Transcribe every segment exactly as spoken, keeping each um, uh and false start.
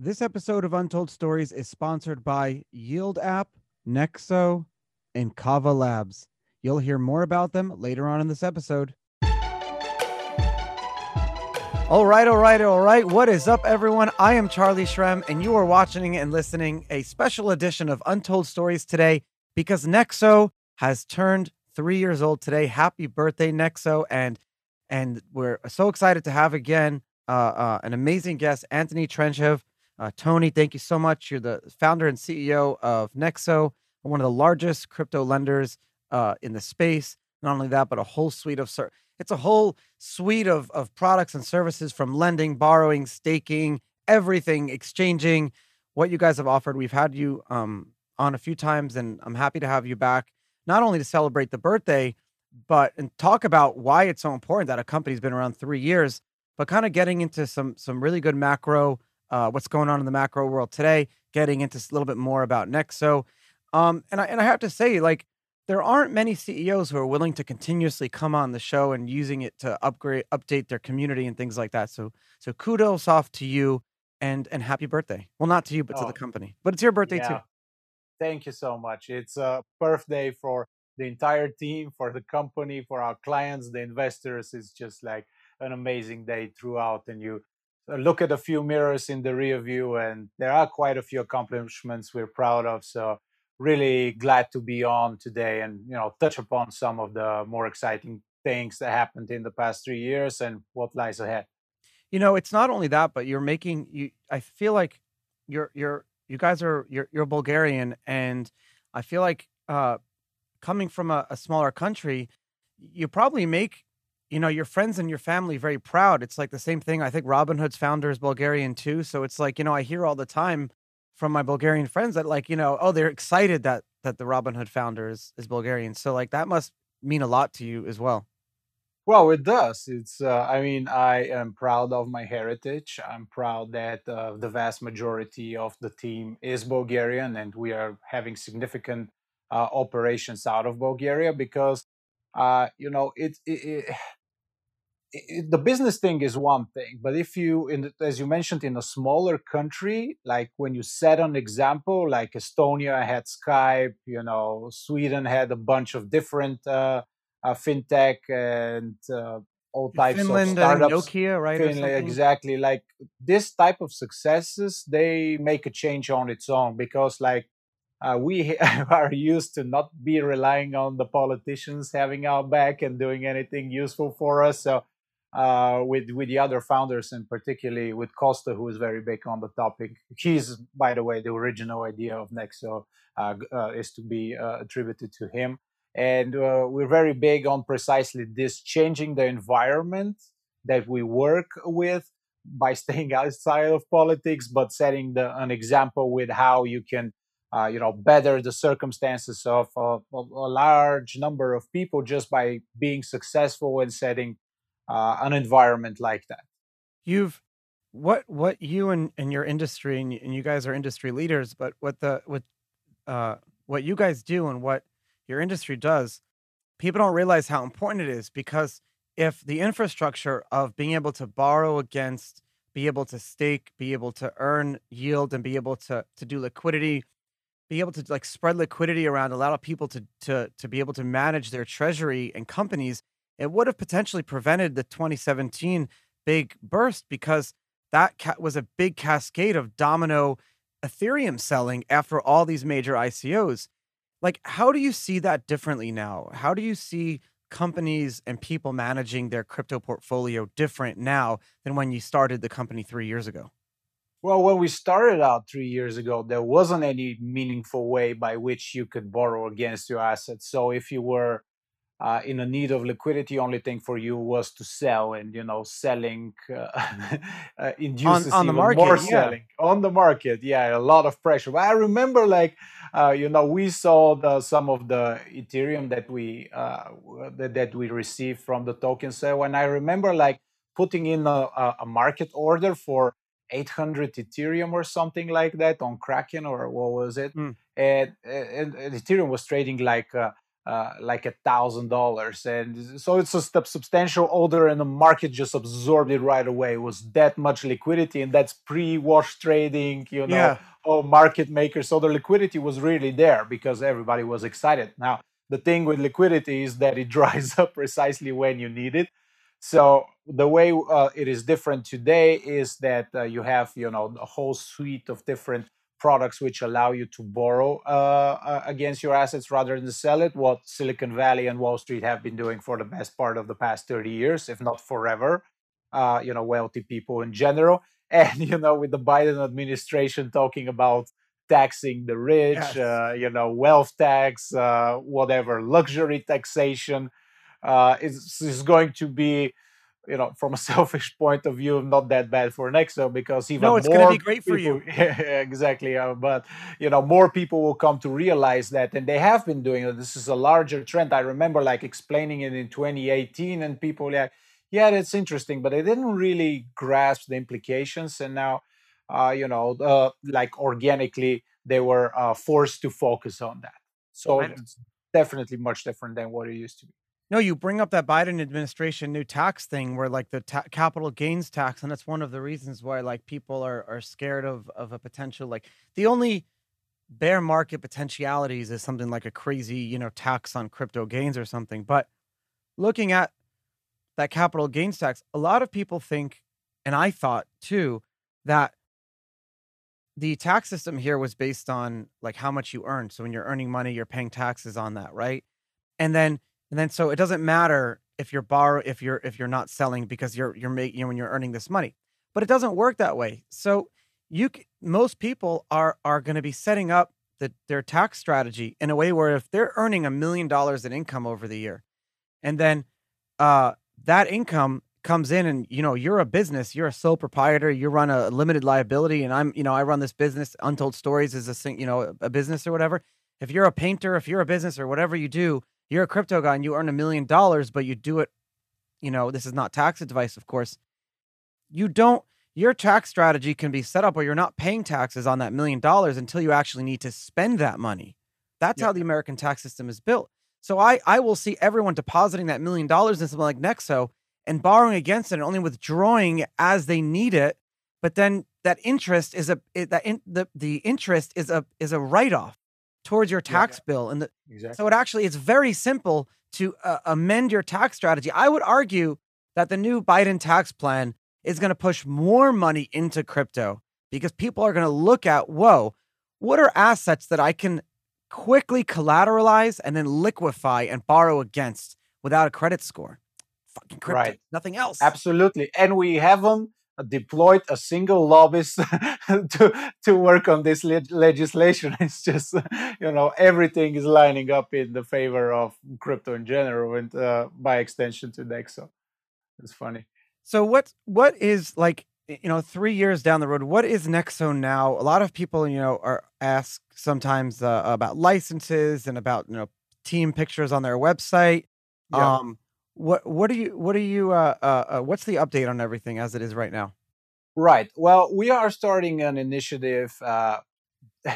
This episode of Untold Stories is sponsored by Yield App, Nexo, and Kava Labs. You'll hear more about them later on in this episode. All right, all right, all right. What is up, everyone? I am Charlie Shrem, and you are watching and listening a special edition of Untold Stories today because Nexo has turned three years old today. Happy birthday, Nexo. And, and we're so excited to have again uh, uh, an amazing guest, Anthony Trenchev. Uh, Tony, thank you so much. You're the founder and C E O of Nexo, one of the largest crypto lenders uh, in the space. Not only that, but a whole suite of ser- it's a whole suite of of products and services from lending, borrowing, staking, everything, exchanging. What you guys have offered, we've had you um, on a few times, and I'm happy to have you back. Not only to celebrate the birthday, but and talk about why it's so important that a company's been around three years, but kind of getting into some some really good macro. Uh, what's going on in the macro world today, getting into a little bit more about Nexo. Um, and I and I have to say, like, there aren't many C E Os who are willing to continuously come on the show and using it to upgrade, update their community and things like that. So so kudos off to you and and happy birthday. Well, not to you, but oh, to the company. But it's your birthday yeah. too. Thank you so much. It's a birthday for the entire team, for the company, for our clients, the investors. It's just like an amazing day throughout, and you look at a few mirrors in the rear view, and there are quite a few accomplishments we're proud of. So really glad to be on today and, you know, touch upon some of the more exciting things that happened in the past three years and what lies ahead. You know, it's not only that, but you're making you I feel like you're you're you guys are you're you're Bulgarian, and I feel like uh coming from a, a smaller country, you probably make you know, your friends and your family very proud. It's like the same thing. I think Robinhood's founder is Bulgarian too. So it's like, you know, I hear all the time from my Bulgarian friends that, like, you know, oh, they're excited that that the Robinhood founder is, is Bulgarian. So, like, that must mean a lot to you as well. Well, it does. It's, uh, I mean, I am proud of my heritage. I'm proud that uh, the vast majority of the team is Bulgarian, and we are having significant uh, operations out of Bulgaria because, uh, you know, it. it, it It, the business thing is one thing, but if you, in the, as you mentioned, in a smaller country, like when you set an example, like Estonia had Skype, you know, Sweden had a bunch of different uh, uh, fintech and uh, all types Finland, of startups. Finland, Nokia, right? Finland, exactly. Like this type of successes, they make a change on its own because, like, uh, we are used to not be relying on the politicians having our back and doing anything useful for us. So. Uh, with with the other founders, and particularly with Costa, who is very big on the topic. He's, by the way, the original idea of Nexo uh, uh, is to be uh, attributed to him. And uh, we're very big on precisely this, changing the environment that we work with by staying outside of politics, but setting the, an example with how you can, uh, you know, better the circumstances of, of, of a large number of people just by being successful and setting Uh, an environment like that. You've what what you and, and your industry and you, and you guys are industry leaders, but what the what uh, what you guys do and what your industry does, people don't realize how important it is, because if the infrastructure of being able to borrow against, be able to stake, be able to earn yield, and be able to to do liquidity, be able to like spread liquidity around, allow people to to to be able to manage their treasury and companies, it would have potentially prevented the twenty seventeen big burst, because that ca- was a big cascade of domino Ethereum selling after all these major I C Os. Like, how do you see that differently now? How do you see companies and people managing their crypto portfolio different now than when you started the company three years ago? Well, when we started out three years ago, there wasn't any meaningful way by which you could borrow against your assets. So if you were Uh, in a need of liquidity, only thing for you was to sell, and, you know, selling uh, uh, induces on, on even the market, more selling yeah. on the market. Yeah, a lot of pressure. But I remember, like, uh, you know, we sold uh, some of the Ethereum that we uh, that, that we received from the token sale, and I remember, like, putting in a, a market order for eight hundred Ethereum or something like that on Kraken, or what was it? Mm. And, and, and Ethereum was trading like. Uh, uh, like a thousand dollars. And so it's a substantial order, and the market just absorbed it right away. It was that much liquidity, and that's pre-wash trading, you know, yeah. oh, market makers. So the liquidity was really there because everybody was excited. Now, the thing with liquidity is that it dries up precisely when you need it. So the way uh, it is different today is that uh, you have, you know, a whole suite of different products which allow you to borrow uh, uh, against your assets rather than sell it, what Silicon Valley and Wall Street have been doing for the best part of the past thirty years, if not forever, uh, you know, wealthy people in general. And, you know, with the Biden administration talking about taxing the rich, yes. uh, you know, wealth tax, uh, whatever, luxury taxation. Uh, it's, it's going to be, you know, from a selfish point of view, not that bad for Nexo because even more. No, it's going to be great for you. Exactly. Uh, but, you know, more people will come to realize that. And they have been doing it. This is a larger trend. I remember like explaining it in twenty eighteen and people were like, yeah, that's interesting. But they didn't really grasp the implications. And now, uh, you know, uh, like organically, they were uh, forced to focus on that. So it's definitely much different than what it used to be. No, you bring up that Biden administration new tax thing where like the ta capital gains tax. And that's one of the reasons why like people are, are scared of, of a potential, like the only bear market potentialities is something like a crazy, you know, tax on crypto gains or something. But looking at that capital gains tax, a lot of people think, and I thought too, that the tax system here was based on like how much you earn. So when you're earning money, you're paying taxes on that. Right. And then And then, so it doesn't matter if you're borrow, if you're, if you're not selling because you're, you're making, you know, when you're earning this money, but it doesn't work that way. So you, most people are, are going to be setting up the, their tax strategy in a way where if they're earning a million dollars in income over the year, and then, uh, that income comes in and, you know, you're a business, you're a sole proprietor, you run a limited liability. And I'm, you know, I run this business, Untold Stories is a, you know, a business or whatever. If you're a painter, if you're a business or whatever you do, you're a crypto guy and you earn a million dollars, but you do it, you know, this is not tax advice, of course. You don't, your tax strategy can be set up where you're not paying taxes on that million dollars until you actually need to spend that money. That's yeah. how the American tax system is built. So I, I will see everyone depositing that million dollars in something like Nexo and borrowing against it and only withdrawing as they need it. But then that interest is a, it, that in, the, the interest is a, is a write-off towards your tax yeah, bill. And the, exactly. so it actually, it's very simple to uh, amend your tax strategy. I would argue that the new Biden tax plan is going to push more money into crypto because people are going to look at, whoa, what are assets that I can quickly collateralize and then liquefy and borrow against without a credit score? Fucking crypto, right. nothing else. Absolutely. And we have them. Deployed a single lobbyist to to work on this le legislation. It's just, you know, everything is lining up in the favor of crypto in general, and uh, by extension to Nexo. It's funny. So what what is like, you know, three years down the road, what is Nexo now? A lot of people, you know, are asked sometimes uh, about licenses and about, you know, team pictures on their website. Yeah. Um, What what do you what do you uh, uh, what's the update on everything as it is right now? Right. Well, we are starting an initiative uh,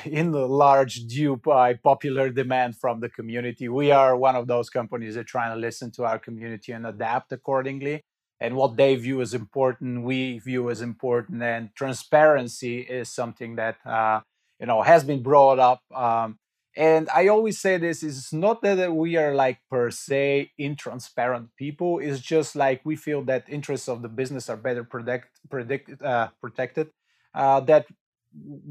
in the large due by popular demand from the community. We are one of those companies that are trying to listen to our community and adapt accordingly. And what they view as important, we view as important. And transparency is something that uh, you know has been brought up. Um, And I always say this, it's not that we are like per se intransparent people. It's just like we feel that interests of the business are better protect, predict, uh, protected uh, that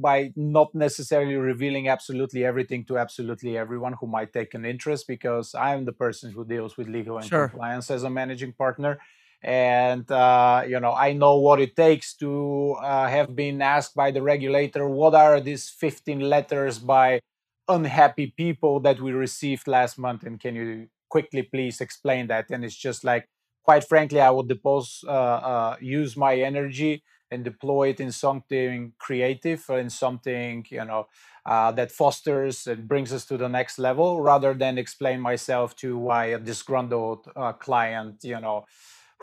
by not necessarily revealing absolutely everything to absolutely everyone who might take an interest, because I'm the person who deals with legal and sure. compliance as a managing partner. And, uh, you know, I know what it takes to uh, have been asked by the regulator, what are these fifteen letters by unhappy people that we received last month, and can you quickly please explain that? And it's just like, quite frankly, I would depose, uh, uh, use my energy and deploy it in something creative, or in something, you know, uh, that fosters and brings us to the next level, rather than explain myself to why a disgruntled uh, client, you know,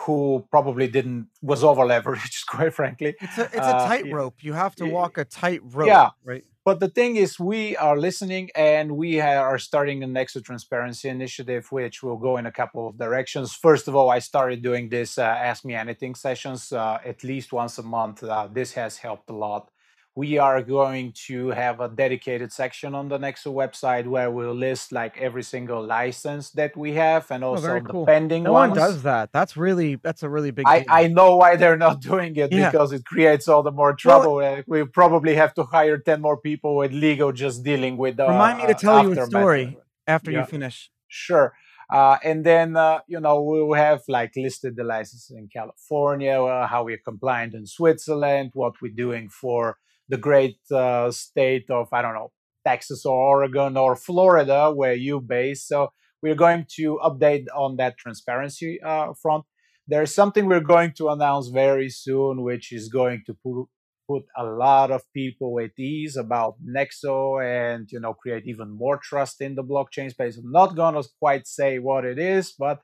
who probably didn't, was over leveraged, quite frankly. It's a, it's a tightrope. Uh, you have to walk a tightrope. Yeah. Right. But the thing is, we are listening, and we are starting the Nexo Transparency Initiative, which will go in a couple of directions. First of all, I started doing this uh, Ask Me Anything sessions uh, at least once a month. Uh, this has helped a lot. We are going to have a dedicated section on the Nexo website where we'll list like every single license that we have, and also oh, cool. the pending no ones. No one does that. That's really, that's a really big I, I know why they're not doing it, yeah. because it creates all the more trouble. Well, we probably have to hire ten more people with legal just dealing with the Remind uh, me to tell aftermath. you a story after yeah. you finish. Sure. Uh, and then, uh, you know, we'll have like listed the licenses in California, uh, how we're compliant in Switzerland, what we're doing for the great uh, state of, I don't know, Texas or Oregon or Florida, where you base. So we're going to update on that transparency uh, front. There's something we're going to announce very soon, which is going to pu- put a lot of people at ease about Nexo and, you know, create even more trust in the blockchain space. I'm not going to quite say what it is, but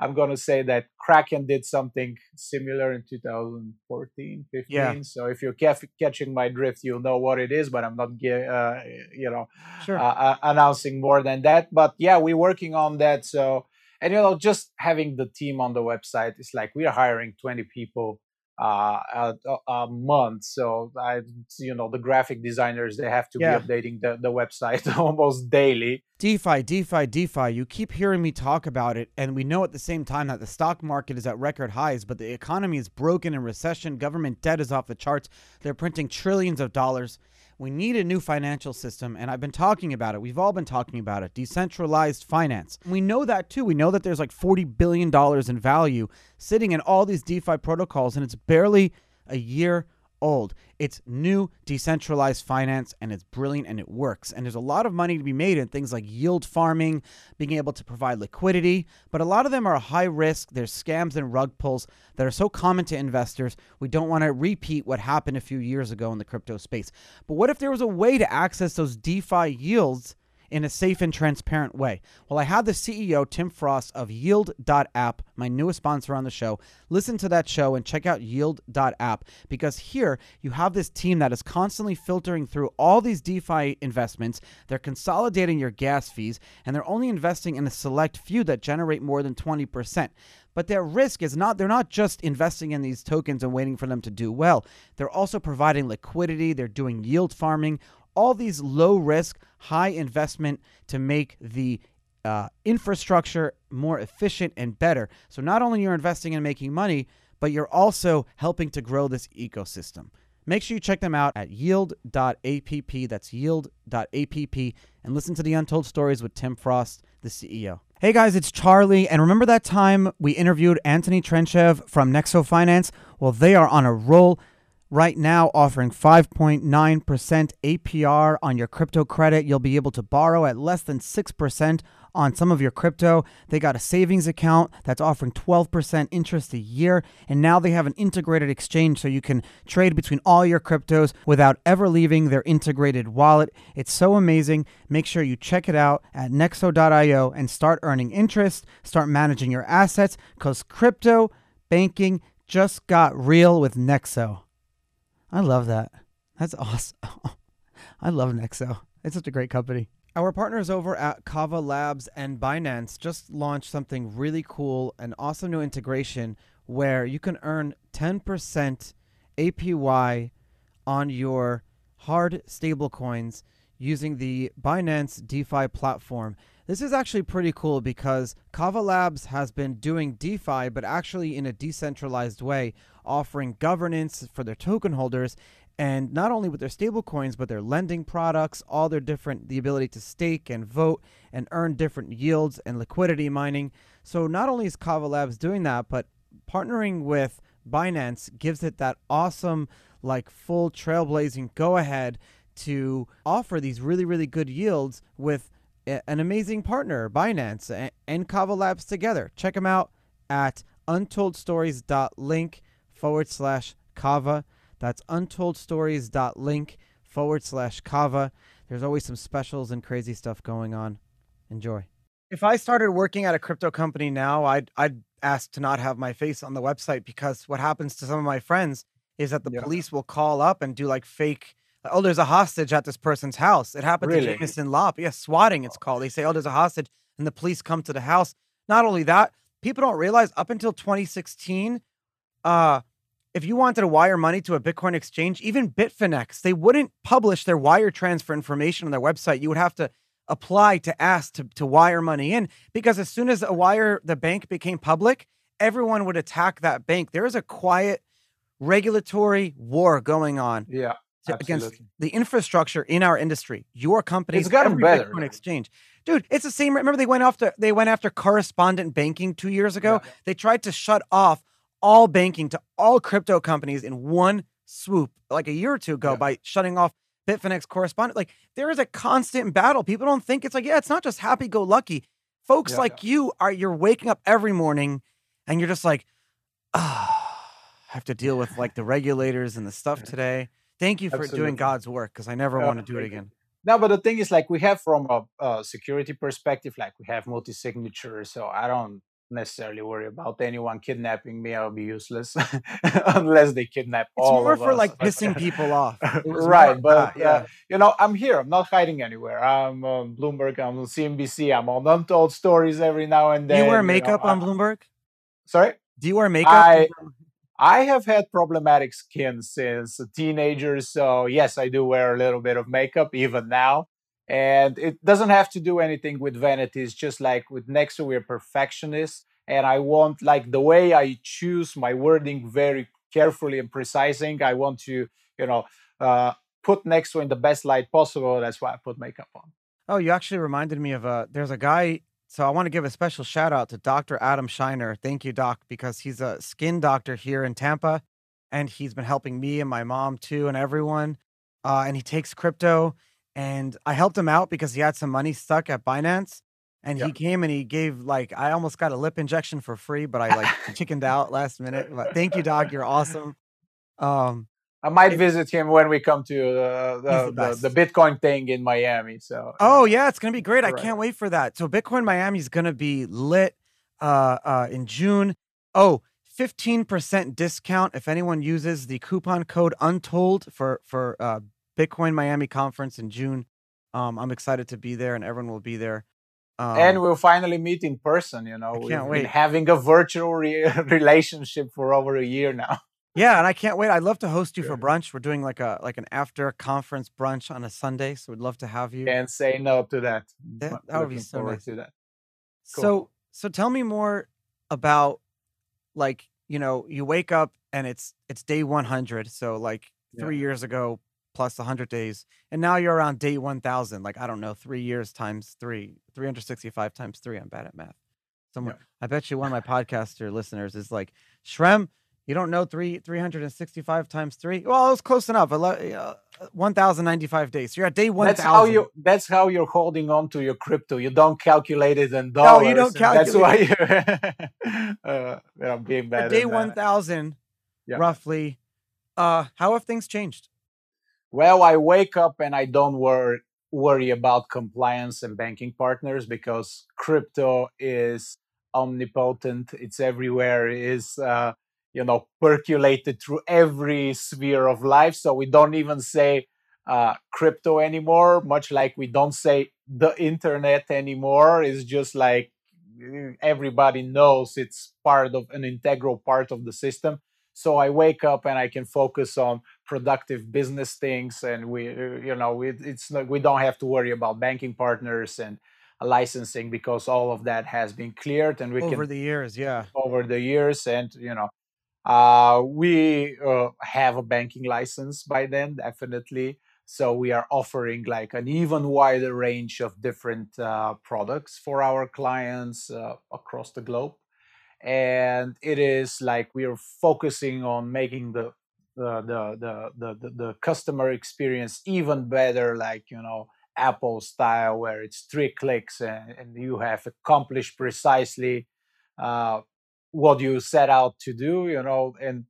I'm going to say that Kraken did something similar in two thousand fourteen, fifteen. Yeah. So if you're ca- catching my drift, you'll know what it is, but I'm not, uh, you know, sure. uh, uh, announcing more than that. But yeah, we're working on that. So, and you know, just having the team on the website, it's like we are hiring twenty people uh, a, a month. So I, you know, the graphic designers, they have to yeah. be updating the, the website almost daily. DeFi, DeFi, DeFi. You keep hearing me talk about it, and we know at the same time that the stock market is at record highs, but the economy is broken in recession. Government debt is off the charts. They're printing trillions of dollars. We need a new financial system, and I've been talking about it. We've all been talking about it. Decentralized finance. We know that, too. We know that there's like forty billion dollars in value sitting in all these DeFi protocols, and it's barely a year old. It's new decentralized finance, and it's brilliant, and it works. And there's a lot of money to be made in things like yield farming, being able to provide liquidity, but a lot of them are high risk. There's scams and rug pulls that are so common to investors. We don't want to repeat what happened a few years ago in the crypto space. But what if there was a way to access those DeFi yields in a safe and transparent way? Well, I had the C E O, Tim Frost, of Yield dot app, my newest sponsor on the show. Listen to that show and check out Yield dot app, because here you have this team that is constantly filtering through all these DeFi investments. They're consolidating your gas fees, and they're only investing in a select few that generate more than twenty percent. But their risk is not, they're not just investing in these tokens and waiting for them to do well. They're also providing liquidity. They're doing yield farming, all these low risk, high investment to make the uh, infrastructure more efficient and better. So not only you're investing and making money, but you're also helping to grow this ecosystem. Make sure you check them out at yield dot app. That's yield dot app. And listen to The Untold Stories with Tim Frost, the C E O. Hey guys, it's Charlie. And remember that time we interviewed Anthony Trenchev from Nexo Finance? Well, they are on a roll right now, offering five point nine percent A P R on your crypto credit. You'll be able to borrow at less than six percent on some of your crypto. They got a savings account that's offering twelve percent interest a year. And now they have an integrated exchange, so you can trade between all your cryptos without ever leaving their integrated wallet. It's so amazing. Make sure you check it out at nexo dot io and start earning interest, start managing your assets, because crypto banking just got real with Nexo. I love that. That's awesome. I love Nexo. It's such a great company. Our partners over at Kava Labs and Binance just launched something really cool, an awesome new integration where you can earn ten percent A P Y on your hard stablecoins using the Binance DeFi platform. This is actually pretty cool because Kava Labs has been doing DeFi, but actually in a decentralized way, offering governance for their token holders, and not only with their stablecoins, but their lending products, all their different, the ability to stake and vote and earn different yields and liquidity mining. So not only is Kava Labs doing that, but partnering with Binance gives it that awesome, like full trailblazing go ahead to offer these really, really good yields with an amazing partner, Binance and Kava Labs together. Check them out at untoldstories.link forward slash Kava. That's untoldstories.link forward slash Kava. There's always some specials and crazy stuff going on. Enjoy. If I started working at a crypto company now, I'd, I'd ask to not have my face on the website, because what happens to some of my friends is that the yeah. police will call up and do like fake oh, there's a hostage at this person's house. It happened really? to Jameson Lopp. Yeah, swatting it's called. They say, oh, there's a hostage, and the police come to the house. Not only that, people don't realize up until twenty sixteen, uh, if you wanted to wire money to a Bitcoin exchange, even Bitfinex, they wouldn't publish their wire transfer information on their website. You would have to apply to ask to, to wire money in, because as soon as a wire, the bank became public, everyone would attack that bank. There is a quiet regulatory war going on. Yeah. Against the infrastructure in our industry, your company's it's gotten better Bitcoin exchange, dude. It's the same. Remember, they went off to, they went after correspondent banking two years ago. Yeah. They tried to shut off all banking to all crypto companies in one swoop, like a year or two ago, yeah. by shutting off Bitfinex correspondent. Like, there is a constant battle. People don't think it's like, yeah, it's not just happy go lucky. Folks yeah, like yeah. you are. You're waking up every morning, and you're just like, ah, oh, I have to deal with like the regulators and the stuff today. Thank you for Absolutely. doing God's work, because I never uh, want to do it again. No, but the thing is, like, we have from a, a security perspective, like we have multi-signature, so I don't necessarily worry about anyone kidnapping me. I'll be useless unless they kidnap it's all of us. It's more for like pissing people off. Right, but that, yeah. Uh, you know, I'm here. I'm not hiding anywhere. I'm on Bloomberg. I'm on C N B C. I'm on Untold Stories every now and then. Do you wear makeup you know, on Bloomberg? Sorry? Do you wear makeup? I, I have had problematic skin since a teenager, so yes, I do wear a little bit of makeup even now. And it doesn't have to do anything with vanity. It's just like with Nexo, we're perfectionists. And I want, like, the way I choose my wording very carefully and precising, I want to, you know, uh, put Nexo in the best light possible. That's why I put makeup on. Oh, you actually reminded me of a, there's a guy. So I want to give a special shout out to Doctor Adam Shiner. Thank you, Doc, because he's a skin doctor here in Tampa, and he's been helping me and my mom too and everyone. Uh, and he takes crypto, and I helped him out because he had some money stuck at Binance, and yeah. he came and he gave, like, I almost got a lip injection for free, but I like chickened out last minute. But thank you, Doc. You're awesome. Um, I might visit him when we come to uh, the, the, the Bitcoin thing in Miami. So, oh yeah, it's gonna be great. Right. I can't wait for that. So Bitcoin Miami is gonna be lit uh, uh, in June. Oh, fifteen percent discount if anyone uses the coupon code Untold for for uh, Bitcoin Miami conference in June. Um, I'm excited to be there, and everyone will be there. Um, and we'll finally meet in person. You know, we've been having a virtual re relationship for over a year now. Yeah, and I can't wait. I'd love to host you for brunch. We're doing like a like an after conference brunch on a Sunday, so we'd love to have you. Can't say no to that. That, that would be so nice. To that. Cool. So, so tell me more about, like, you know, you wake up and it's it's day one hundred. So like three yeah. years ago plus one hundred days, and now you're around day one thousand. Like, I don't know, three years times three, three hundred sixty-five times three. I'm bad at math. Somewhere, yeah. I bet you one of my podcaster listeners is like, Shrem, you don't know three three hundred and sixty-five times three? Well, it was close enough. Uh, one thousand ninety-five days. So you're at day one thousand. That's how you. That's how you're holding on to your crypto. You don't calculate it in dollars. No, you don't calculate. That's why you're, uh, I'm being bad. At day one thousand, yeah. roughly. Uh, how have things changed? Well, I wake up and I don't worry worry about compliance and banking partners, because crypto is omnipotent. It's everywhere. It's uh, you know, percolated through every sphere of life. So we don't even say uh, crypto anymore, much like we don't say the internet anymore. It's just like everybody knows it's part of an integral part of the system. So I wake up and I can focus on productive business things, and we, you know, we, it's like we don't have to worry about banking partners and licensing, because all of that has been cleared, and we over can over the years, yeah, over the years, and you know. Uh, we uh, have a banking license by then, definitely. So we are offering like an even wider range of different uh, products for our clients uh, across the globe. And it is like we are focusing on making the the, the, the, the, the customer experience even better, like, you know, Apple style, where it's three clicks and, and you have accomplished precisely uh, what you set out to do, you know, and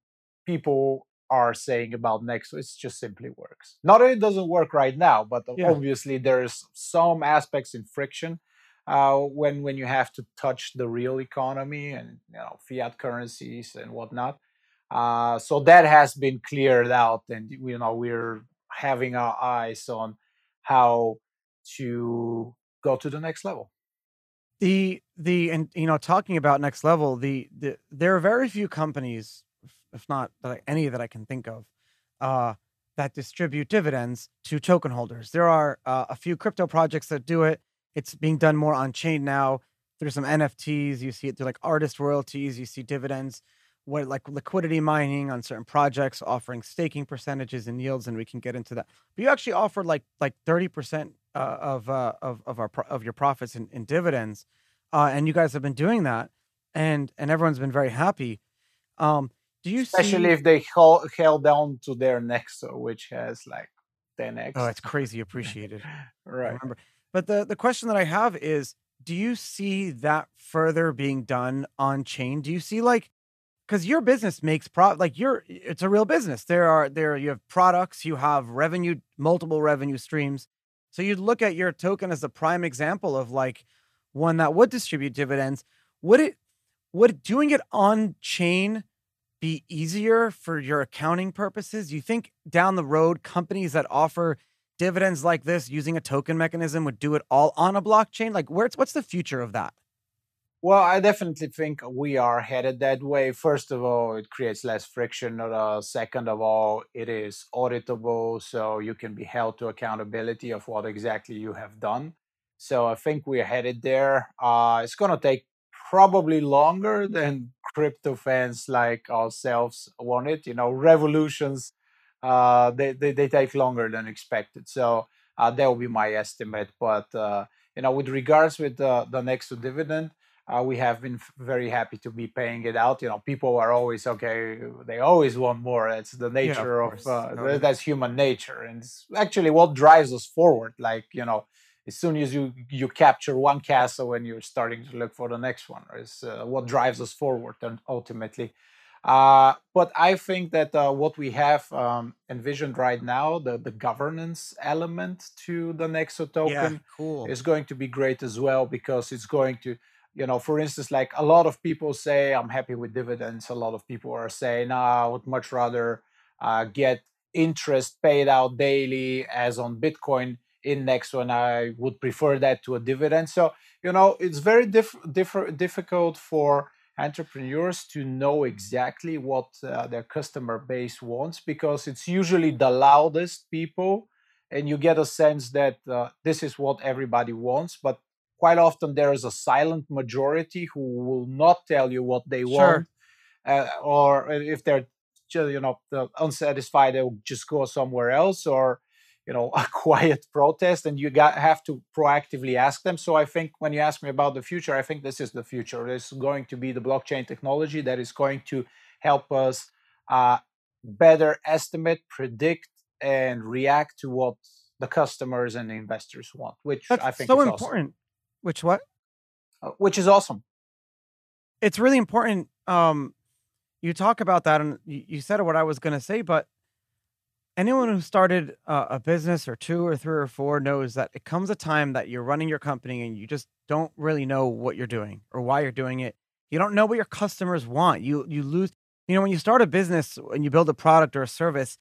people are saying about Nexo, it just simply works. Not that it doesn't work right now, but yeah. obviously there's some aspects in friction uh, when, when you have to touch the real economy and, you know, fiat currencies and whatnot. Uh, so that has been cleared out, and, you know, we're having our eyes on how to go to the next level. The the and you know, talking about next level, the, the there are very few companies, if not that I, any that I can think of, uh, that distribute dividends to token holders. There are uh, a few crypto projects that do it. It's being done more on chain now through some N F Ts. You see it through like artist royalties. You see dividends, what like liquidity mining on certain projects, offering staking percentages and yields, and we can get into that. But you actually offered like like thirty percent. Uh, of uh, of of our of your profits in, in dividends, uh, and you guys have been doing that, and and everyone's been very happy. Um, do you especially see... if they hold, held down to their Nexo, which has like ten X? Oh, it's crazy appreciated, right? I remember. But the the question that I have is, do you see that further being done on chain? Do you see like, because your business makes profit, like you're it's a real business. There are there you have products, you have revenue, multiple revenue streams. So you'd look at your token as a prime example of like one that would distribute dividends. Would it, would doing it on chain be easier for your accounting purposes? You think down the road, companies that offer dividends like this using a token mechanism would do it all on a blockchain? Like where's, what's the future of that? Well, I definitely think we are headed that way. First of all, it creates less friction. Uh, second of all, it is auditable, so you can be held to accountability of what exactly you have done. So I think we're headed there. Uh, it's going to take probably longer than crypto fans like ourselves want it. You know, revolutions, uh, they, they, they take longer than expected. So uh, that would be my estimate. But, uh, you know, with regards with uh, the Nexo dividend, Uh, we have been very happy to be paying it out. You know, people are always, okay, they always want more. It's the nature yeah, of, of uh, no, that's human nature. And it's actually what drives us forward. Like, you know, as soon as you, you capture one castle and you're starting to look for the next one, is uh, what drives us forward and ultimately. Uh, but I think that uh, what we have um, envisioned right now, the, the governance element to the Nexo token yeah, cool. is going to be great as well, because it's going to, you know, for instance, like a lot of people say, I'm happy with dividends. A lot of people are saying, no, I would much rather uh, get interest paid out daily as on Bitcoin in Nexo, and I would prefer that to a dividend. So, you know, it's very diff diff difficult for entrepreneurs to know exactly what uh, their customer base wants, because it's usually the loudest people. And you get a sense that uh, this is what everybody wants. But quite often there is a silent majority who will not tell you what they sure. want, uh, or if they're, you know, unsatisfied, they'll just go somewhere else, or, you know, a quiet protest, and you got have to proactively ask them. So I think when you ask me about the future, I think this is the future. This is going to be the blockchain technology that is going to help us uh, better estimate, predict, and react to what the customers and the investors want, which That's I think so is important. Awesome. Which what? Uh, which is awesome. It's really important. Um, you talk about that, and you, you said what I was going to say, but anyone who started uh, a business or two or three or four knows that it comes a time that you're running your company and you just don't really know what you're doing or why you're doing it. You don't know what your customers want. You, you lose, you know, when you start a business and you build a product or a service,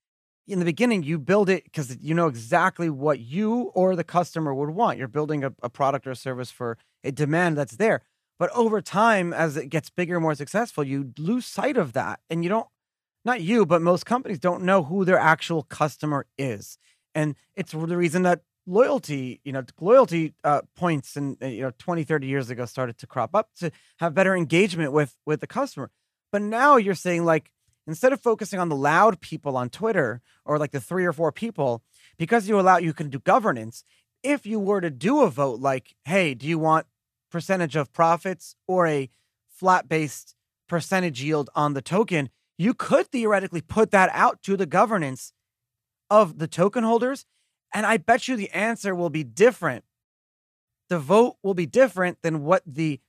in the beginning, you build it because you know exactly what you or the customer would want. You're building a, a product or a service for a demand that's there. But over time, as it gets bigger and more successful, you lose sight of that. And you don't, not you, but most companies don't know who their actual customer is. And it's the reason that loyalty, you know, loyalty uh, points and, you know, twenty, thirty years ago started to crop up to have better engagement with, with the customer. But now you're saying like, instead of focusing on the loud people on Twitter or like the three or four people, because you allow, you can do governance. If you were to do a vote like, hey, do you want percentage of profits or a flat based percentage yield on the token? You could theoretically put that out to the governance of the token holders. And I bet you the answer will be different. The vote will be different than what the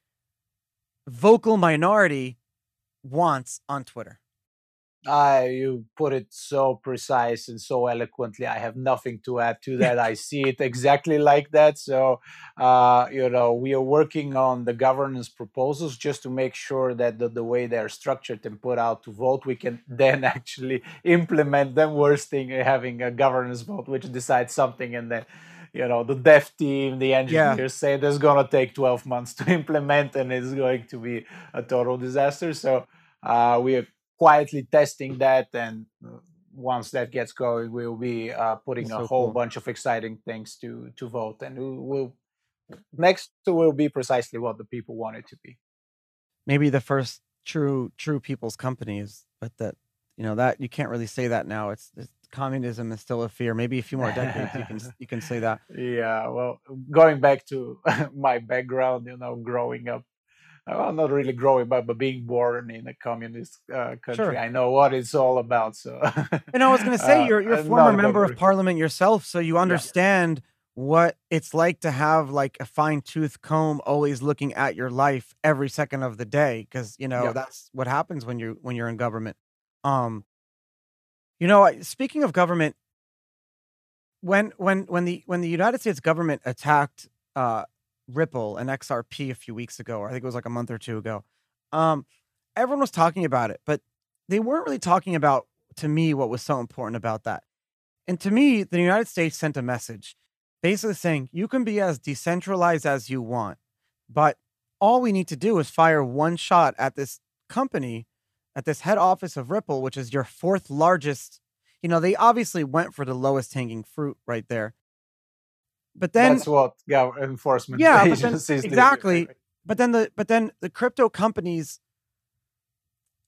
vocal minority wants on Twitter. Uh, you put it so precise and so eloquently. I have nothing to add to that. I see it exactly like that. So, uh, you know, we are working on the governance proposals just to make sure that the, the way they're structured and put out to vote, we can then actually implement them. Worst thing, having a governance vote which decides something and then, you know, the dev team, the engineers yeah. say that's going to take twelve months to implement and it's going to be a total disaster. So uh, we are quietly testing that, and once that gets going, we'll be uh, putting so a whole cool. bunch of exciting things to to vote, and we'll next will be precisely what the people want it to be. Maybe the first true true people's company is, but that you know that you can't really say that now. It's, it's communism is still a fear. Maybe a few more decades you can you can say that. Yeah, well, going back to my background, you know, growing up. Well, not really growing, but, but being born in a communist uh, country, sure. I know what it's all about. So, and I was going to say, you're you're a uh, former member of parliament yourself, so you understand yeah. what it's like to have like a fine tooth comb always looking at your life every second of the day, because you know yeah. that's what happens when you when you're in government. Um, you know, speaking of government, when when when the when the United States government attacked Uh, Ripple and X R P a few weeks ago, or I think it was like a month or two ago. Um, everyone was talking about it, but they weren't really talking about, to me, what was so important about that. And to me, the United States sent a message basically saying, you can be as decentralized as you want, but all we need to do is fire one shot at this company, at this head office of Ripple, which is your fourth largest. You know, they obviously went for the lowest hanging fruit right there. But then that's what yeah, enforcement yeah, agencies but then, exactly. do. But then the but then the crypto companies,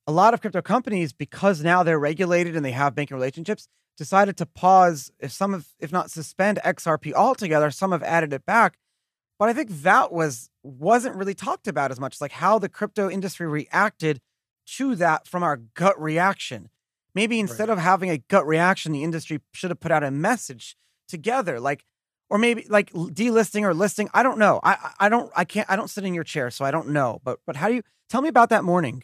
a lot of crypto companies, because now they're regulated and they have banking relationships, decided to pause, if some of if not suspend X R P altogether. Some have added it back. But I think that was wasn't really talked about as much, like how the crypto industry reacted to that from our gut reaction. Maybe instead right. of having a gut reaction, the industry should have put out a message together, like. Or maybe like delisting or listing. I don't know. I I don't I can't I don't sit in your chair, so I don't know. But but how do you tell me about that morning?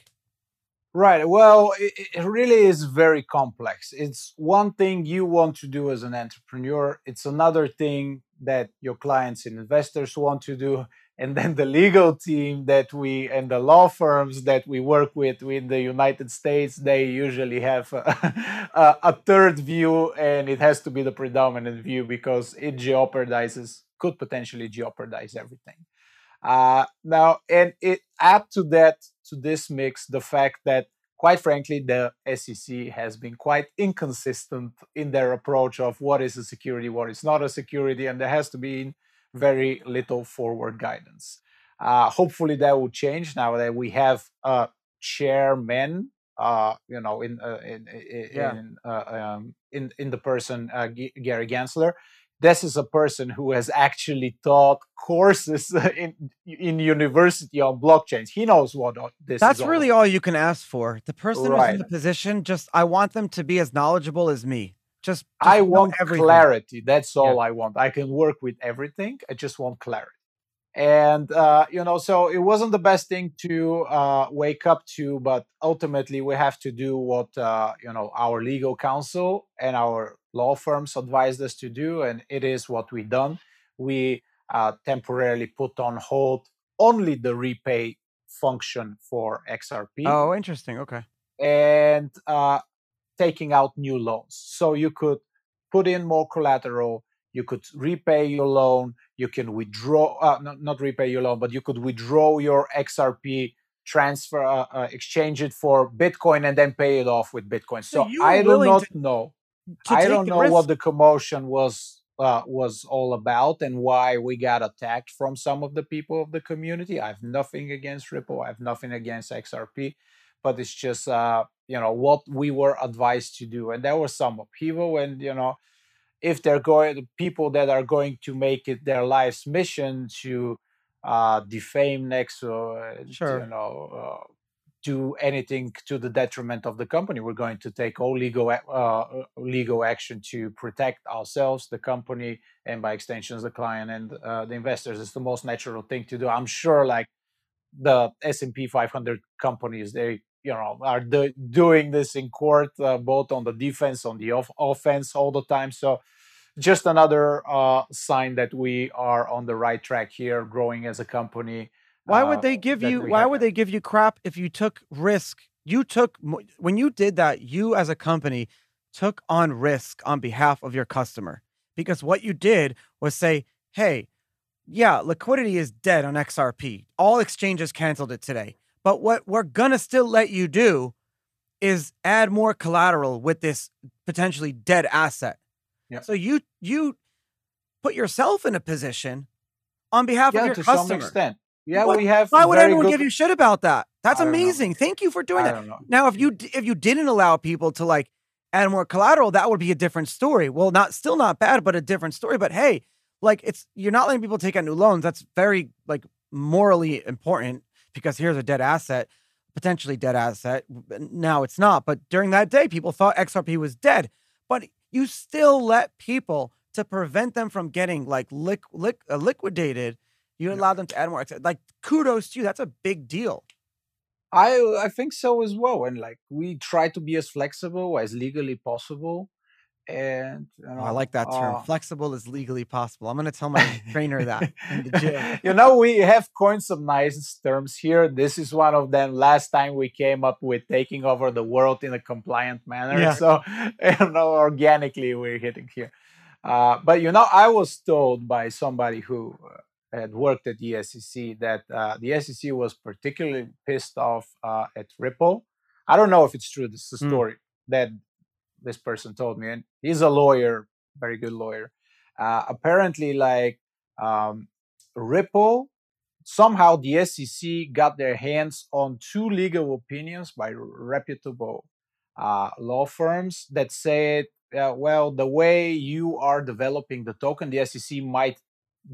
Right. Well, it, it really is very complex. It's one thing you want to do as an entrepreneur. It's another thing that your clients and investors want to do. And then the legal team that we and the law firms that we work with in the United States, they usually have a, a, a third view, and it has to be the predominant view because it jeopardizes, could potentially jeopardize everything. Uh, now, and it add to that, to this mix, the fact that, quite frankly, the S E C has been quite inconsistent in their approach of what is a security, what is not a security, and there has to be very little forward guidance. Uh, hopefully that will change now that we have a chairman, uh, you know, in uh, in in, yeah. in, uh, um, in in the person uh, G Gary Gensler. This is a person who has actually taught courses in in university on blockchains. He knows what this. That's is really all, all you can ask for. The person right. who's in the position, just I want them to be as knowledgeable as me. Just, just I want everything. Clarity. That's all yeah. I want. I can work with everything. I just want clarity. And, uh, you know, so it wasn't the best thing to uh, wake up to, but ultimately we have to do what, uh, you know, our legal counsel and our law firms advised us to do. And it is what we've done. We uh, temporarily put on hold only the repay function for X R P. Oh, interesting. Okay. And, uh, taking out new loans. So you could put in more collateral, you could repay your loan, you can withdraw, uh, not, not repay your loan, but you could withdraw your X R P, transfer, uh, uh, exchange it for Bitcoin and then pay it off with Bitcoin. So, so I do not to, know. To I don't know risk. what the commotion was, uh, was all about and why we got attacked from some of the people of the community. I have nothing against Ripple. I have nothing against X R P. But it's just, uh, you know, what we were advised to do. And there was some upheaval. And, you know, if they're going, the people that are going to make it their life's mission to uh, defame Nexo, and, sure. you know, uh, do anything to the detriment of the company, we're going to take all legal, uh, legal action to protect ourselves, the company, and by extensions, the client and uh, the investors. It's the most natural thing to do. I'm sure, like, the S and P five hundred companies, they you know, are do, doing this in court, uh, both on the defense, on the off offense all the time. So just another uh, sign that we are on the right track here, growing as a company. Why would they give uh, you, why have. would they give you crap if you took risk? You took, when you did that, you as a company took on risk on behalf of your customer, because what you did was say, hey, yeah, liquidity is dead on X R P. All exchanges canceled it today. But what we're going to still let you do is add more collateral with this potentially dead asset. Yep. So you you put yourself in a position on behalf yeah, of your to customer. Some extent. Yeah, what, we have. Why would anyone good... give you shit about that? That's amazing. Know. Thank you for doing I that. Now, if you if you didn't allow people to like add more collateral, that would be a different story. Well, not still not bad, but a different story. But hey, like it's you're not letting people take out new loans. That's very like morally important, because here's a dead asset, potentially dead asset. Now it's not, but during that day, people thought X R P was dead, but you still let people, to prevent them from getting like liq liq uh, liquidated. You yeah. allow them to add more. Like, kudos to you. That's a big deal. I I think so as well. And like, we try to be as flexible as legally possible. And you know, oh, I like that term. Uh, flexible is legally possible. I'm going to tell my trainer that in the gym. You know, we have coined some nice terms here. This is one of them. Last time we came up with taking over the world in a compliant manner. Yeah. So, you know, organically we're hitting here. Uh, but, you know, I was told by somebody who uh, had worked at the S E C that uh, the S E C was particularly pissed off uh, at Ripple. I don't know if it's true. This is a story mm. that this person told me, and he's a lawyer, very good lawyer. Uh, apparently, like um, Ripple, somehow the S E C got their hands on two legal opinions by reputable uh, law firms that said, uh, well, the way you are developing the token, the S E C might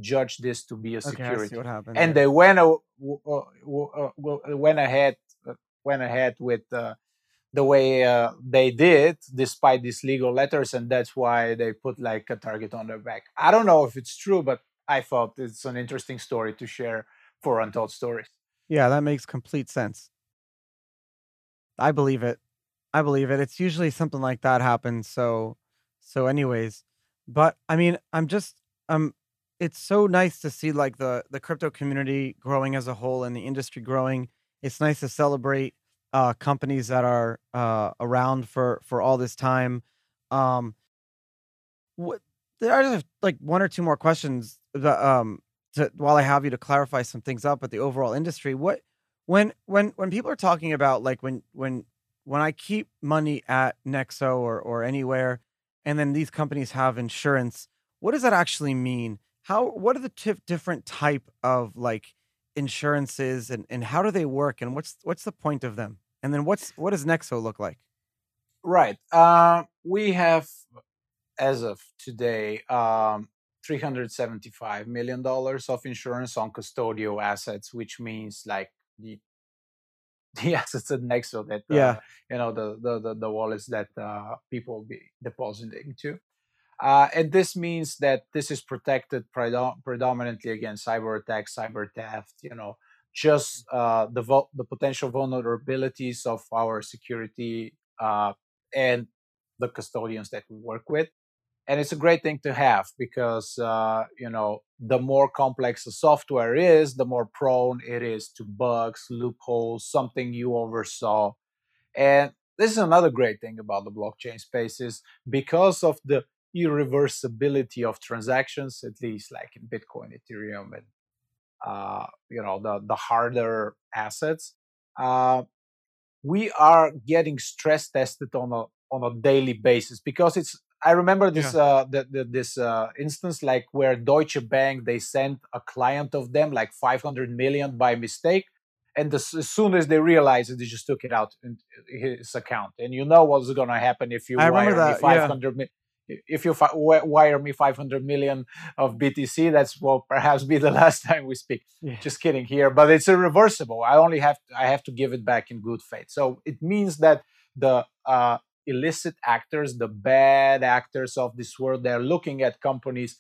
judge this to be a security. Okay, I see what happened. And they went uh, went ahead went ahead with. Uh, the way uh, they did, despite these legal letters, and that's why they put like a target on their back. I don't know if it's true, but I thought it's an interesting story to share for Untold Stories. Yeah, that makes complete sense. I believe it. I believe it. It's usually something like that happens. So, so anyways, but I mean, I'm just, um, it's so nice to see like the, the crypto community growing as a whole and the industry growing. It's nice to celebrate Uh, companies that are uh, around for for all this time. Um, what, there are just like one or two more questions that, um, to, while I have you, to clarify some things up with the overall industry. What when when when people are talking about like when when when I keep money at Nexo or or anywhere, and then these companies have insurance, what does that actually mean? How what are the t different type of like insurances, and and how do they work, and what's what's the point of them? And then what's what does Nexo look like? Right. Uh, we have, as of today, um, three hundred seventy-five million dollars of insurance on custodial assets, which means like the, the assets at Nexo that, uh, yeah. you know, the, the, the, the wallets that uh, people will be depositing to. Uh, and this means that this is protected predom predominantly against cyber attacks, cyber theft, you know, just uh, the, the potential vulnerabilities of our security uh, and the custodians that we work with. And it's a great thing to have because, uh, you know, the more complex the software is, the more prone it is to bugs, loopholes, something you oversaw. And this is another great thing about the blockchain space is because of the irreversibility of transactions, at least like in Bitcoin, Ethereum, and uh, you know the the harder assets. Uh, we are getting stress tested on a on a daily basis because it's. I remember this yeah. uh, the, the, this uh, instance like where Deutsche Bank, they sent a client of them like five hundred million by mistake, and the, as soon as they realized it, they just took it out in his account. And you know what's going to happen if you I wire that, me five hundred yeah. million. If you wire me five hundred million of B T C, that's will perhaps be the last time we speak. Yeah. Just kidding here, but it's irreversible. I only have to, I have to give it back in good faith. So it means that the uh, illicit actors, the bad actors of this world, they're looking at companies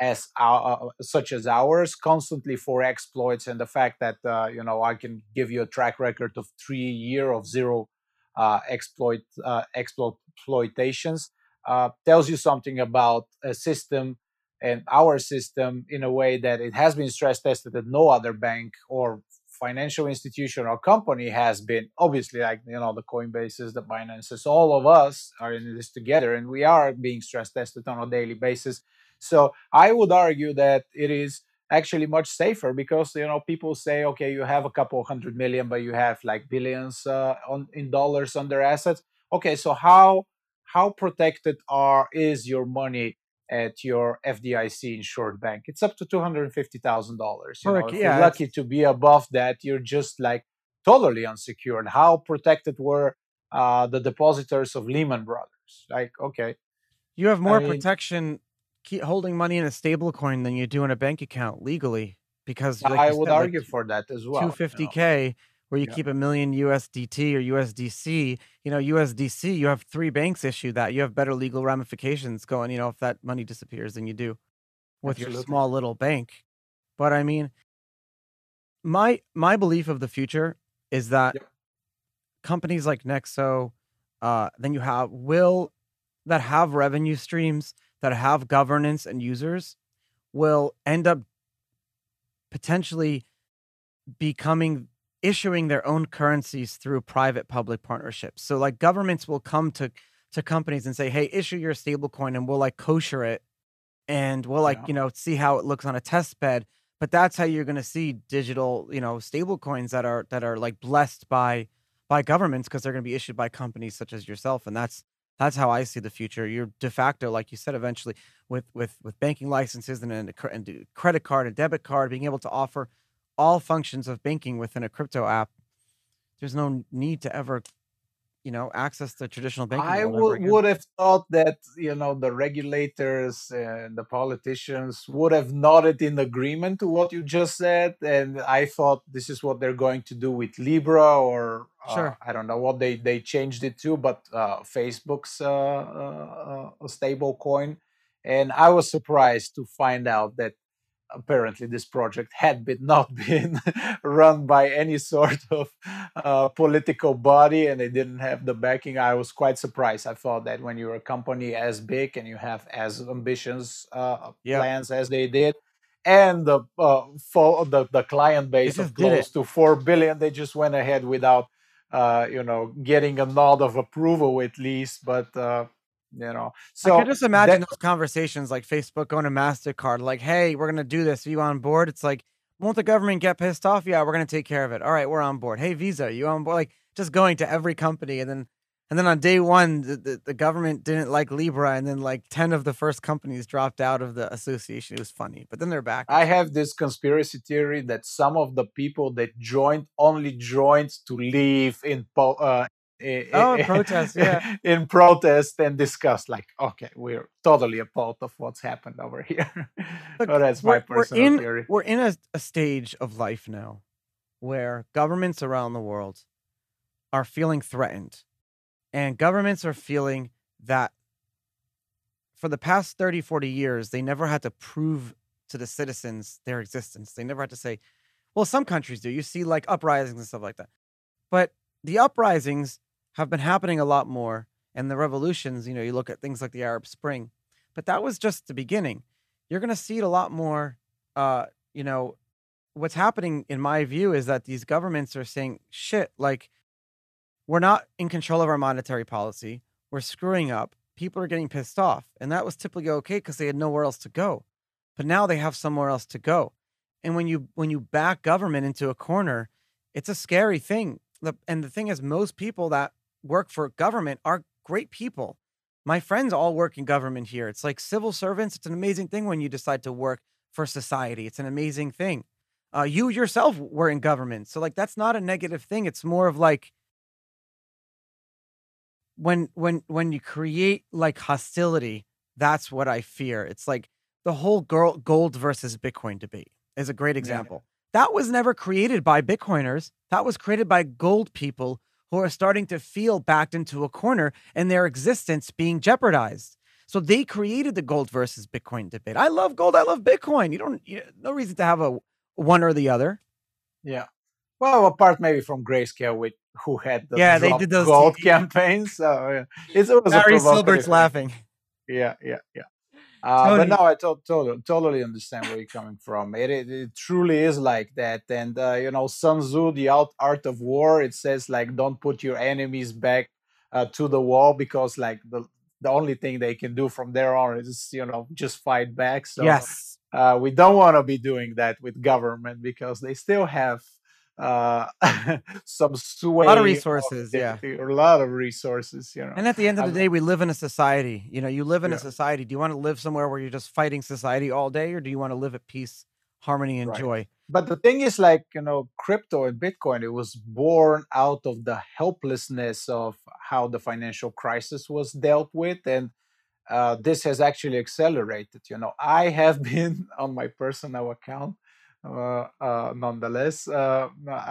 as our, such as ours constantly for exploits, and the fact that uh, you know I can give you a track record of three year of zero uh, exploit uh, exploitations uh, tells you something about a system and our system in a way that it has been stress tested that no other bank or financial institution or company has been. Obviously, like you know, the Coinbases, the Binances, all of us are in this together, and we are being stress tested on a daily basis. So I would argue that it is actually much safer because you know people say, okay, you have a couple hundred million, but you have like billions uh, on in dollars under assets. Okay, so how how protected are is your money at your F D I C insured bank? It's up to two hundred fifty thousand dollars. You know, if you're lucky to be above that, you're just like totally unsecured. How protected were uh, the depositors of Lehman Brothers? Like, okay. You have more I mean, protection keep holding money in a stable coin than you do in a bank account legally, because like I would said, argue like, for that as well. two hundred fifty K you know? Where you yeah. keep a million U S D T or U S D C, you know, U S D C, you have three banks issue that. You have better legal ramifications going, you know, if that money disappears than you do with Absolutely. your small little bank. But I mean, my my belief of the future is that yeah. companies like Nexo, uh, then you have will that have revenue streams that have governance and users will end up potentially becoming issuing their own currencies through private-public partnerships. So like governments will come to, to companies and say, hey, issue your stablecoin and we'll like kosher it and we'll like, yeah. you know, see how it looks on a test bed. But that's how you're going to see digital, you know, stablecoins that are, that are like blessed by, by governments because they're going to be issued by companies such as yourself. And that's, that's how I see the future. You're de facto, like you said, eventually with, with, with banking licenses and, and, and credit card and debit card, being able to offer all functions of banking within a crypto app. There's no need to ever, you know, access the traditional banking. I would, would have thought that, you know, the regulators and the politicians would have nodded in agreement to what you just said. And I thought this is what they're going to do with Libra or uh, sure. I don't know what they, they changed it to, but uh, Facebook's uh, uh, uh, stable coin. And I was surprised to find out that apparently this project had been not been run by any sort of uh, political body, and they didn't have the backing. I was quite surprised. I thought that when you're a company as big and you have as ambitious uh, yeah. plans as they did, and the uh, for the, the client base of close to four billion, they just went ahead without uh, you know, getting a nod of approval at least. But uh, you know, so I can just imagine that, those conversations like Facebook going to MasterCard, like, hey, we're going to do this. Are you on board? It's like, won't the government get pissed off? Yeah, we're going to take care of it. All right, we're on board. Hey, Visa, you on board? Like just going to every company. And then and then on day one, the, the, the government didn't like Libra. And then like ten of the first companies dropped out of the association. It was funny, but then they're back. I have this conspiracy theory that some of the people that joined only joined to leave in uh, In, oh, in protest, yeah. in protest and discuss, like, okay, we're totally a part of what's happened over here. Look, but that's my personal we're in, theory. We're in a, a stage of life now where governments around the world are feeling threatened. And governments are feeling that for the past thirty, forty years, they never had to prove to the citizens their existence. They never had to say, well, some countries do. You see, like, uprisings and stuff like that. But the uprisings have been happening a lot more, and the revolutions, you know, you look at things like the Arab Spring, but that was just the beginning. You're going to see it a lot more. Uh, you know, what's happening in my view is that these governments are saying shit, like we're not in control of our monetary policy. We're screwing up. People are getting pissed off. And that was typically okay because they had nowhere else to go, but now they have somewhere else to go. And when you, when you back government into a corner, it's a scary thing. The, and the thing is, most people that work for government are great people. My friends all work in government here. It's like civil servants. It's an amazing thing when you decide to work for society. It's an amazing thing. Uh, you yourself were in government. So like, that's not a negative thing. It's more of like when, when, when you create like hostility, that's what I fear. It's like the whole girl, gold versus Bitcoin debate is a great example. Yeah. That was never created by Bitcoiners. That was created by gold people who are starting to feel backed into a corner and their existence being jeopardized. So they created the gold versus Bitcoin debate. I love gold. I love Bitcoin. You don't, you, no reason to have a one or the other. Yeah. Well, apart maybe from Grayscale, which who had the yeah, they did those gold campaigns. So yeah. It's always Barry Silbert's laughing. Yeah, yeah, yeah. Uh, totally. But no, I to totally, totally understand where you're coming from. It, it, it truly is like that. And, uh, you know, Sun Tzu, The Art of War, it says, like, don't put your enemies back uh, to the wall, because, like, the, the only thing they can do from there on is, you know, just fight back. So yes. uh, we don't want to be doing that with government, because they still have uh some sway, a lot of resources, of, yeah a lot of resources, you know. And at the end of the day, we live in a society, you know. You live in yeah. a society. Do you want to live somewhere where you're just fighting society all day, or do you want to live at peace, harmony, and right. joy? But the thing is, like, you know, crypto and Bitcoin, it was born out of the helplessness of how the financial crisis was dealt with, and uh this has actually accelerated. You know, I have been on my personal account, Uh, uh, nonetheless, uh,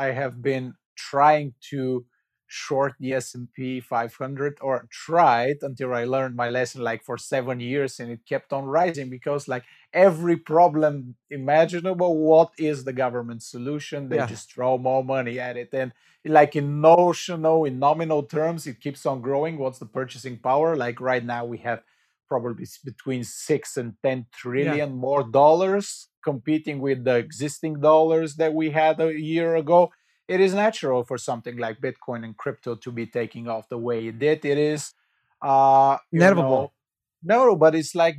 I have been trying to short the S and P five hundred, or tried until I learned my lesson, like, for seven years, and it kept on rising because, like, every problem imaginable, what is the government solution? They yeah. just throw more money at it. And, like, in notional, in nominal terms, it keeps on growing. What's the purchasing power? Like, right now we have probably between six and ten trillion yeah. more dollars, competing with the existing dollars that we had a year ago. It is natural for something like Bitcoin and crypto to be taking off the way it did. It is uh inevitable. No, but it's like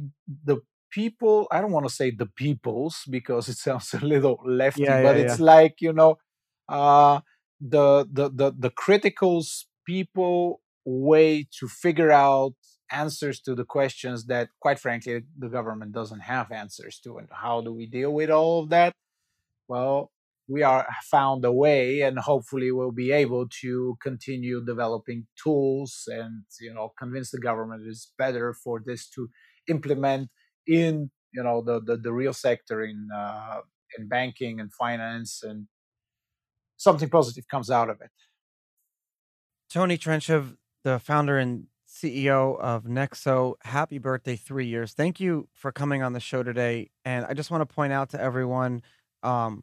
the people, I don't want to say the peoples because it sounds a little lefty, yeah, but yeah, it's yeah. like, you know, uh the the the the critical people way to figure out answers to the questions that, quite frankly, the government doesn't have answers to. And how do we deal with all of that? Well, we are found a way, and hopefully we'll be able to continue developing tools and, you know, convince the government it's better for this to implement in, you know, the the, the real sector, in uh, in banking and finance, and something positive comes out of it. Tony Trenchev, the founder and C E O of Nexo, happy birthday, three years. Thank you for coming on the show today. And I just want to point out to everyone, um,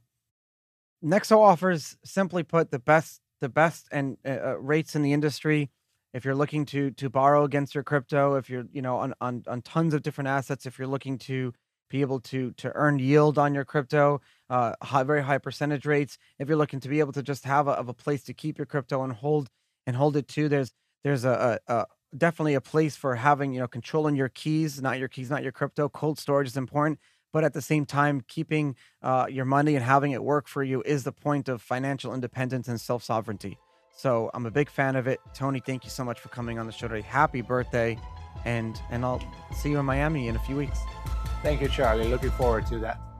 Nexo offers, simply put, the best the best and uh, rates in the industry. If you're looking to to borrow against your crypto, if you're, you know, on, on, on tons of different assets, if you're looking to be able to, to earn yield on your crypto, uh, high, very high percentage rates, if you're looking to be able to just have a, of a place to keep your crypto and hold and hold it too, there's, there's a, a, a definitely a place for having, you know, controlling your keys, not your keys, not your crypto. Cold storage is important, but at the same time, keeping uh, your money and having it work for you is the point of financial independence and self-sovereignty. So I'm a big fan of it. Tony, thank you so much for coming on the show today. Happy birthday. And, and I'll see you in Miami in a few weeks. Thank you, Charlie. Looking forward to that.